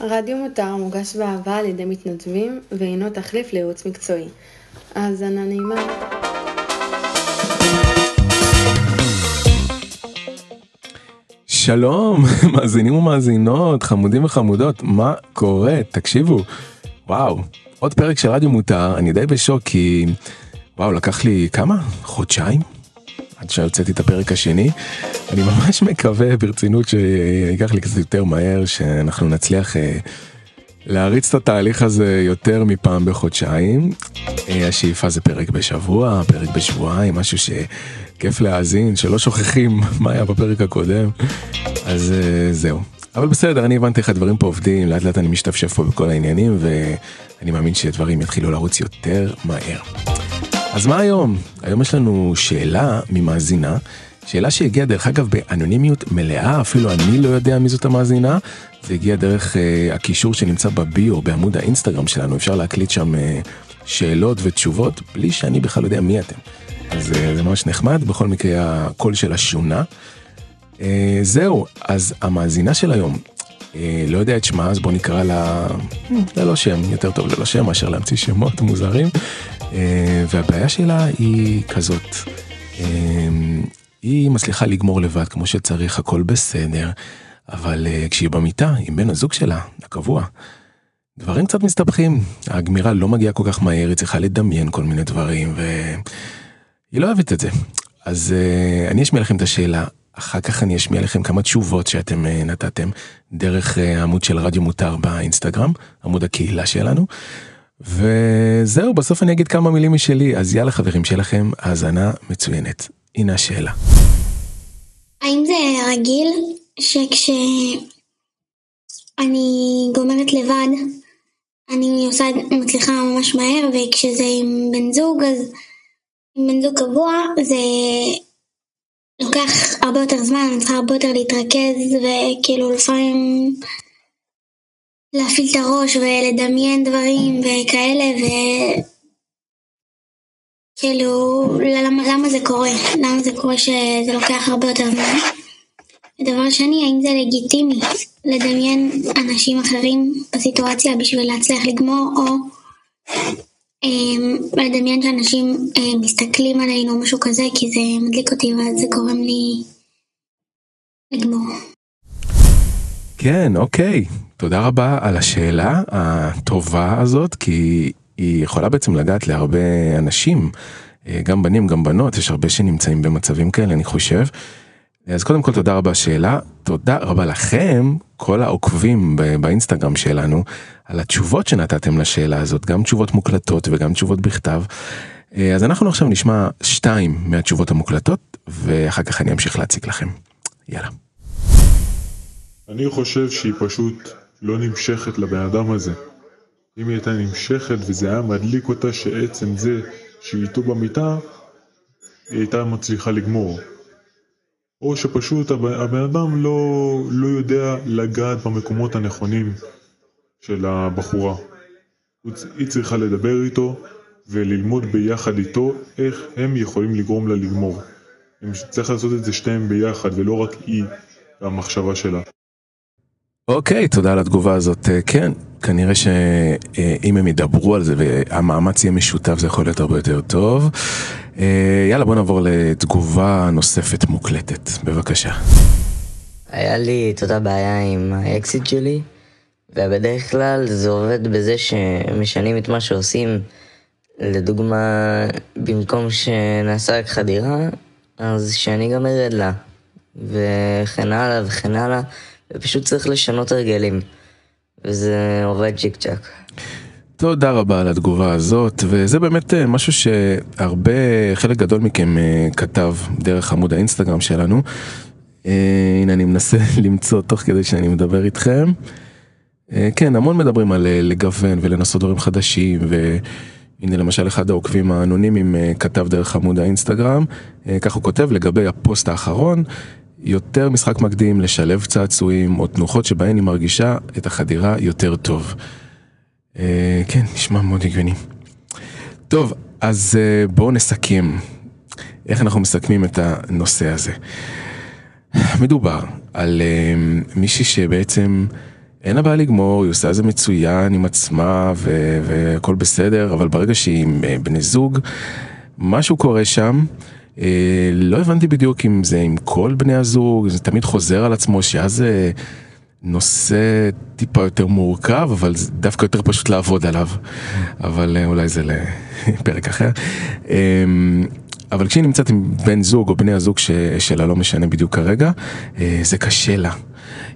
רדיו מותר מוגש באהבה על ידי מתנדבים ואינו תחליף לייעוץ מקצועי. האזנה נעימה. שלום, מאזינים ומאזינות, חמודים וחמודות, מה קורה? תקשיבו, וואו, עוד פרק של רדיו מותר, אני די בשוק כי וואו, לקח לי כמה? חודשיים? עד שהוצאתי את הפרק השני, אני ממש מקווה ברצינות שיקח לי קצת יותר מהר, שאנחנו נצליח להריץ את התהליך הזה יותר מפעם בחודשיים. השאיפה זה פרק בשבוע, פרק בשבועיים, משהו שכיף להאזין, שלא שוכחים מה היה בפרק הקודם, אז זהו. אבל בסדר, אני הבנתי איך הדברים פה עובדים, לאט לאט אני משתפשף פה בכל העניינים, ואני מאמין שדברים יתחילו לרוץ יותר מהר. אז מה היום? היום יש לנו שאלה ממאזינה, שאלה שהגיעה דרך אגב באנונימיות מלאה, אפילו אני לא יודע מי זאת המאזינה, זה הגיע דרך הקישור שנמצא בביו, בעמוד האינסטגרם שלנו, אפשר להקליט שם שאלות ותשובות, בלי שאני בכלל יודע מי אתם. אז זה ממש נחמד, בכל מקרה הכל שלה שונה. זהו, אז המאזינה של היום, לא יודע את שמה, אז בוא נקרא לה ללא שם, יותר טוב ללא שם, מאשר להמציא שמות מוזרים. והבעיה שלה היא כזאת, היא מצליחה לגמור לבד כמו שצריך, הכל בסדר, אבל כשהיא במיטה עם בן הזוג שלה, הקבוע, דברים קצת מסתבכים, הגמירה לא מגיעה כל כך מהר, היא צריכה לדמיין כל מיני דברים, והיא לא אוהבת את זה. אז אני אשמיע לכם את השאלה, אחר כך אני אשמיע לכם כמה תשובות שאתם נתתם, דרך העמוד של רדיו מותר באינסטגרם, עמוד הקהילה שלנו, וזהו, בסוף אני אגיד כמה מילים משלי, אז יאללה חברים שלכם, האזנה מצוינת. הנה השאלה. האם זה רגיל שכשאני גומרת לבד, אני עושה מצליחה ממש מהר, וכשזה עם בן זוג, אז עם בן זוג קבוע, זה לוקח הרבה יותר זמן, אני צריכה הרבה יותר להתרכז, וכאילו לפעמים להפעיל את הראש ולדמיין דברים וכאלה, וכאילו למה זה קורה? למה זה קורה שזה לוקח הרבה יותר זמן? הדבר שני, האם זה לגיטימי לדמיין אנשים אחרים בסיטואציה בשביל להצליח לגמור, או לדמיין שאנשים מסתכלים עלינו או משהו כזה, כי זה מדליק אותי ואז זה גורם לי לגמור. כן, אוקיי. תודה רבה על השאלה הטובה הזאת, כי היא יכולה בעצם לגעת להרבה אנשים, גם בנים, גם בנות, יש הרבה שנמצאים במצבים כאלה, אני חושב. אז קודם כל, תודה רבה השאלה, תודה רבה לכם, כל העוקבים באינסטגרם שלנו, על התשובות שנתתם לשאלה הזאת, גם תשובות מוקלטות וגם תשובות בכתב. אז אנחנו עכשיו נשמע 2 מהתשובות המוקלטות, ואחר כך אני אמשיך להציג לכם. יאללה. אני חושב שהיא פשוט לא נמשכת לבן אדם הזה. אם היא הייתה נמשכת וזה היה מדליק אותה שעצם זה שהיא איתו במיטה, היא הייתה מצליחה לגמור. או שפשוט הבן אדם לא יודע לגעת במקומות הנכונים של הבחורה. היא צריכה לדבר איתו וללמוד ביחד איתו איך הם יכולים לגרום לה לגמור. הם צריכים לעשות את זה שתיהם ביחד ולא רק היא והמחשבה שלה. אוקיי, תודה על התגובה הזאת. כן, כנראה שאם הם ידברו על זה והמאמץ יהיה משותף, זה יכול להיות הרבה יותר טוב. יאללה, בוא נעבור לתגובה נוספת מוקלטת. בבקשה. היה לי את אותה בעיה עם האקסיט שלי, ובדרך כלל זה עובד בזה שמשנים את מה שעושים. לדוגמה, במקום שנעשה חדירה, אז שאני גם ארד לה, וכן הלאה וכן הלאה. ופשוט צריך לשנות הרגלים, וזה עובד צ'יק צ'ק. תודה רבה על התגובה הזאת, וזה באמת משהו שהרבה, חלק גדול מכם כתב דרך עמוד האינסטגרם שלנו. הנה אני מנסה למצוא תוך כדי שאני מדבר איתכם. כן, המון מדברים על לגוון ולנסות דברים חדשים, והנה למשל אחד העוקבים האנונימים כתב דרך עמוד האינסטגרם, כך הוא כותב לגבי הפוסט האחרון, יותר משחק מקדים, לשלב צעצועים או תנוחות שבהן היא מרגישה את החדירה יותר טוב. כן, נשמע מאוד הגיוני. טוב, אז בואו נסכם. איך אנחנו מסכמים את הנושא הזה? מדובר על מישהי שבעצם אין הבעיה לגמור, היא עושה זה מצוין עם עצמה והכל בסדר, אבל ברגע שהיא בני זוג, משהו קורה שם, לא הבנתי בדיוק אם זה עם כל בני הזוג, זה תמיד חוזר על עצמו, שאז זה נושא טיפה יותר מורכב, אבל זה דווקא יותר פשוט לעבוד עליו, אבל אולי זה לפרק אחר. אבל כשהיא נמצאת עם בן זוג או בני הזוג שלה לא משנה בדיוק כרגע, זה קשה לה.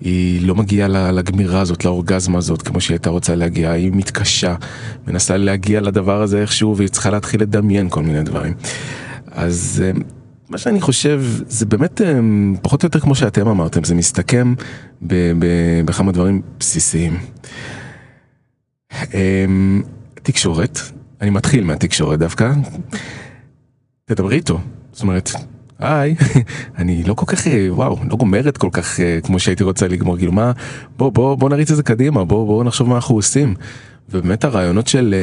היא לא מגיעה לגמירה הזאת, לאורגזמה הזאת, כמו שהיא הייתה רוצה להגיע. היא מתקשה, מנסה להגיע לדבר הזה איכשהו, והיא צריכה להתחיל לדמיין כל מיני דברים. אז מה שאני חושב, זה באמת פחות או יותר כמו שאתם אמרתם, זה מסתכם בכמה דברים בסיסיים. תקשורת, אני מתחיל מהתקשורת דווקא, תדברי איתו, זאת אומרת, היי, אני לא כל כך, וואו, לא גומרת כל כך כמו שהייתי רוצה לגמור, כאילו מה, בוא נריץ את זה קדימה, בוא נחשוב מה אנחנו עושים, ובאמת הרעיונות של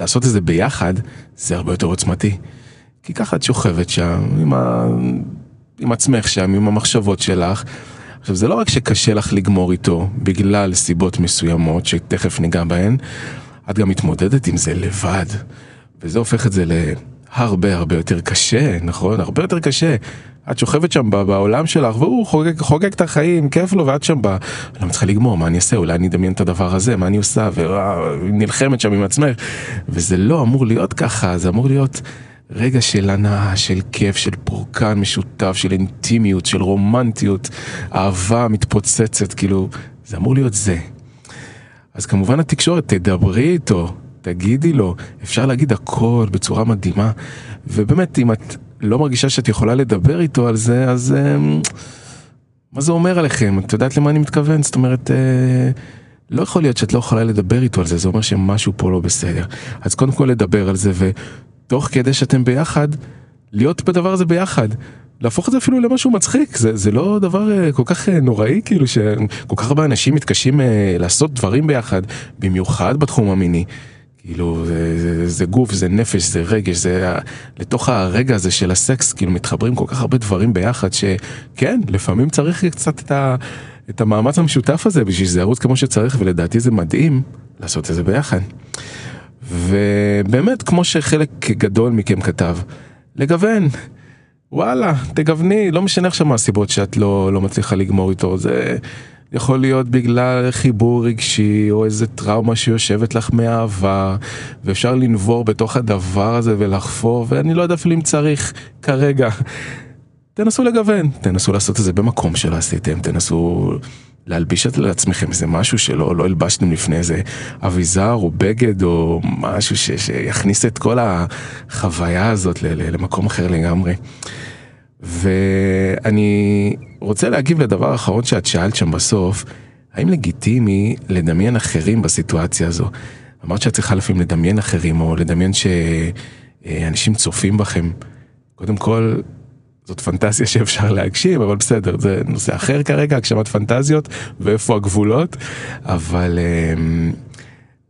לעשות את זה ביחד, זה הרבה יותר עוצמתי, כי ככה את שוכבת שם, עם עצמך שם, עם המחשבות שלך, עכשיו זה לא רק שקשה לך לגמור איתו, בגלל סיבות מסוימות שתכף ניגע בהן, את גם מתמודדת עם זה לבד, וזה הופך את זה ל... הרבה הרבה יותר קשה, נכון? הרבה יותר קשה. את שוכבת שם בעולם שלך, והוא חוגג את החיים, כיף לו, ואת שם בא, אני צריכה לגמור, מה אני אעשה? אולי אני אדמיין את הדבר הזה, מה אני עושה? ונלחמת שם עם עצמך. וזה לא אמור להיות ככה, זה אמור להיות רגע של הנאה, של כיף, של פורקן משותף, של אינטימיות, של רומנטיות, אהבה מתפוצצת, כאילו, זה אמור להיות זה. אז כמובן התקשורת, תדברי איתו, תגידי לו, אפשר להגיד הכל בצורה מדהימה, ובאמת אם את לא מרגישה שאת יכולה לדבר איתו על זה, אז מה זה אומר עליכם? את יודעת למה אני מתכוון? זאת אומרת, לא יכול להיות שאת לא יכולה לדבר איתו על זה, זה אומר שמשהו פה לא בסדר. אז קודם כל לדבר על זה, ותוך כדי שאתם ביחד, להיות בדבר הזה ביחד, להפוך את זה אפילו למשהו מצחיק, זה לא דבר כל כך נוראי, כאילו שכל כך הרבה אנשים מתקשים לעשות דברים ביחד, במיוחד בתחום המיני. כאילו, זה גוף, זה נפש, זה רגש, זה, לתוך הרגע הזה של הסקס, כאילו, מתחברים כל כך הרבה דברים ביחד, שכן, לפעמים צריך קצת את המאמץ המשותף הזה, בשביל שזה ירוץ כמו שצריך, ולדעתי זה מדהים לעשות את זה ביחד. ובאמת, כמו שחלק גדול מכם כתב, לגוון, וואלה, תגווני, לא משנה עכשיו מהסיבות שאת לא מצליחה לגמור איתו, זה... יכול להיות בגלל חיבור רגשי, או איזה טראומה שיושבת לך מהעבר, ואפשר לנבור בתוך הדבר הזה ולחפור, ואני לא יודע אפילו אם צריך כרגע. תנסו לגוון, תנסו לעשות את זה במקום שלא עשיתם, תנסו להלביש את לעצמכם איזה משהו שלא הלבשתם לפני, איזה אביזר או בגד או משהו שיכניס את כל החוויה הזאת למקום אחר לגמרי. ואני רוצה להגיב לדבר האחרון שאת שאלת שם בסוף, האם לגיטימי לדמיין אחרים בסיטואציה הזו? אמרת שאת צריכה לפעמים לדמיין אחרים, או לדמיין שאנשים צופים בכם. קודם כל, זאת פנטזיה שאפשר להגשים, אבל בסדר, זה נושא אחר כרגע, הגשמת פנטזיות, ואיפה הגבולות, אבל...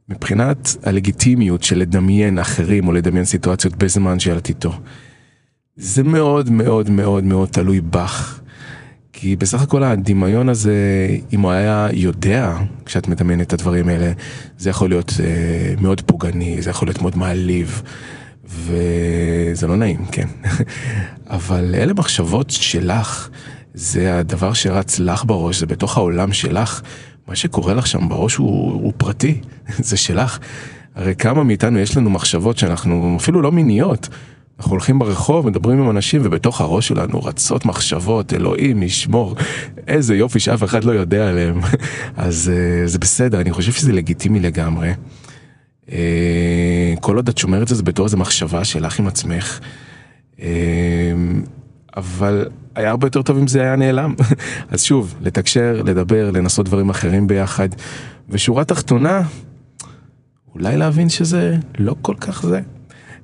מבחינת הלגיטימיות של לדמיין אחרים, או לדמיין סיטואציות בזמן שילת איתו, זה מאוד מאוד מאוד מאוד תלוי בך, כי בסך הכל הדמיון הזה, אם הוא היה יודע כשאת מדמיינת את הדברים האלה, זה יכול להיות מאוד פוגעני, זה יכול להיות מאוד מעליב, וזה לא נעים, כן. אבל אלה מחשבות שלך, זה הדבר שרץ לך בראש, זה בתוך העולם שלך, מה שקורה לך שם בראש הוא פרטי, זה שלך. הרי כמה מאיתנו יש לנו מחשבות שאנחנו אפילו לא מיניות, אנחנו הולכים ברחוב, מדברים עם אנשים, ובתוך הראש שלנו רצות מחשבות, אלוהים ישמור, איזה יופי שאף אחד לא יודע עליהם. אז זה בסדר, אני חושב שזה לגיטימי לגמרי. כל עוד את שומרת את זה בתור איזו מחשבה שלך עם עצמך, אבל היה הרבה יותר טוב אם זה היה נעלם. אז שוב, לתקשר, לדבר, לנסות דברים אחרים ביחד, ושורה תחתונה, אולי להבין שזה לא כל כך זה.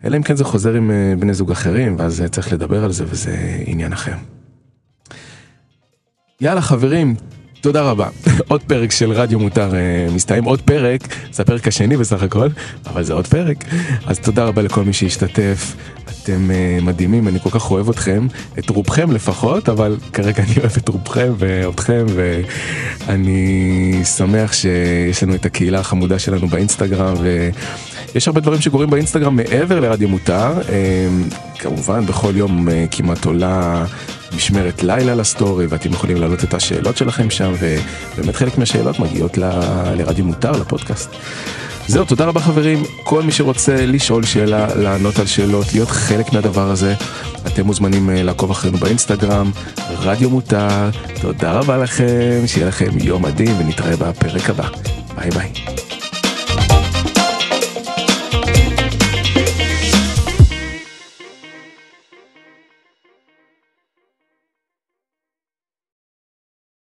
אלא אם כן זה חוזר עם בני זוג אחרים, ואז צריך לדבר על זה, וזה עניין אחר. יאללה חברים, תודה רבה. עוד פרק של רדיו מותר מסתיים, עוד פרק, זה הפרק השני בסך הכל, אבל זה עוד פרק. אז תודה רבה לכל מי שהשתתף. אתם מדהימים, אני כל כך אוהב אתכם, את רובכם לפחות, אבל כרגע אני אוהב את רובכם ואתכם, ואני שמח שיש לנו את הקהילה החמודה שלנו באינסטגרם, ויש הרבה דברים שקורים באינסטגרם מעבר לרדיו מותר, כמובן בכל יום כמעט עולה משמרת לילה לסטורי, ואתם יכולים להעלות את השאלות שלכם שם, ובאמת חלק מהשאלות מגיעות לרדיו מותר, לפודקאסט. זהו, תודה רבה חברים, כל מי שרוצה לשאול שאלה, לענות על שאלות, להיות חלק מהדבר הזה, אתם מוזמנים לעקוב אחרינו באינסטגרם, רדיו מותר, תודה רבה לכם, שיהיה לכם יום מדהים ונתראה בפרק הבא, ביי ביי.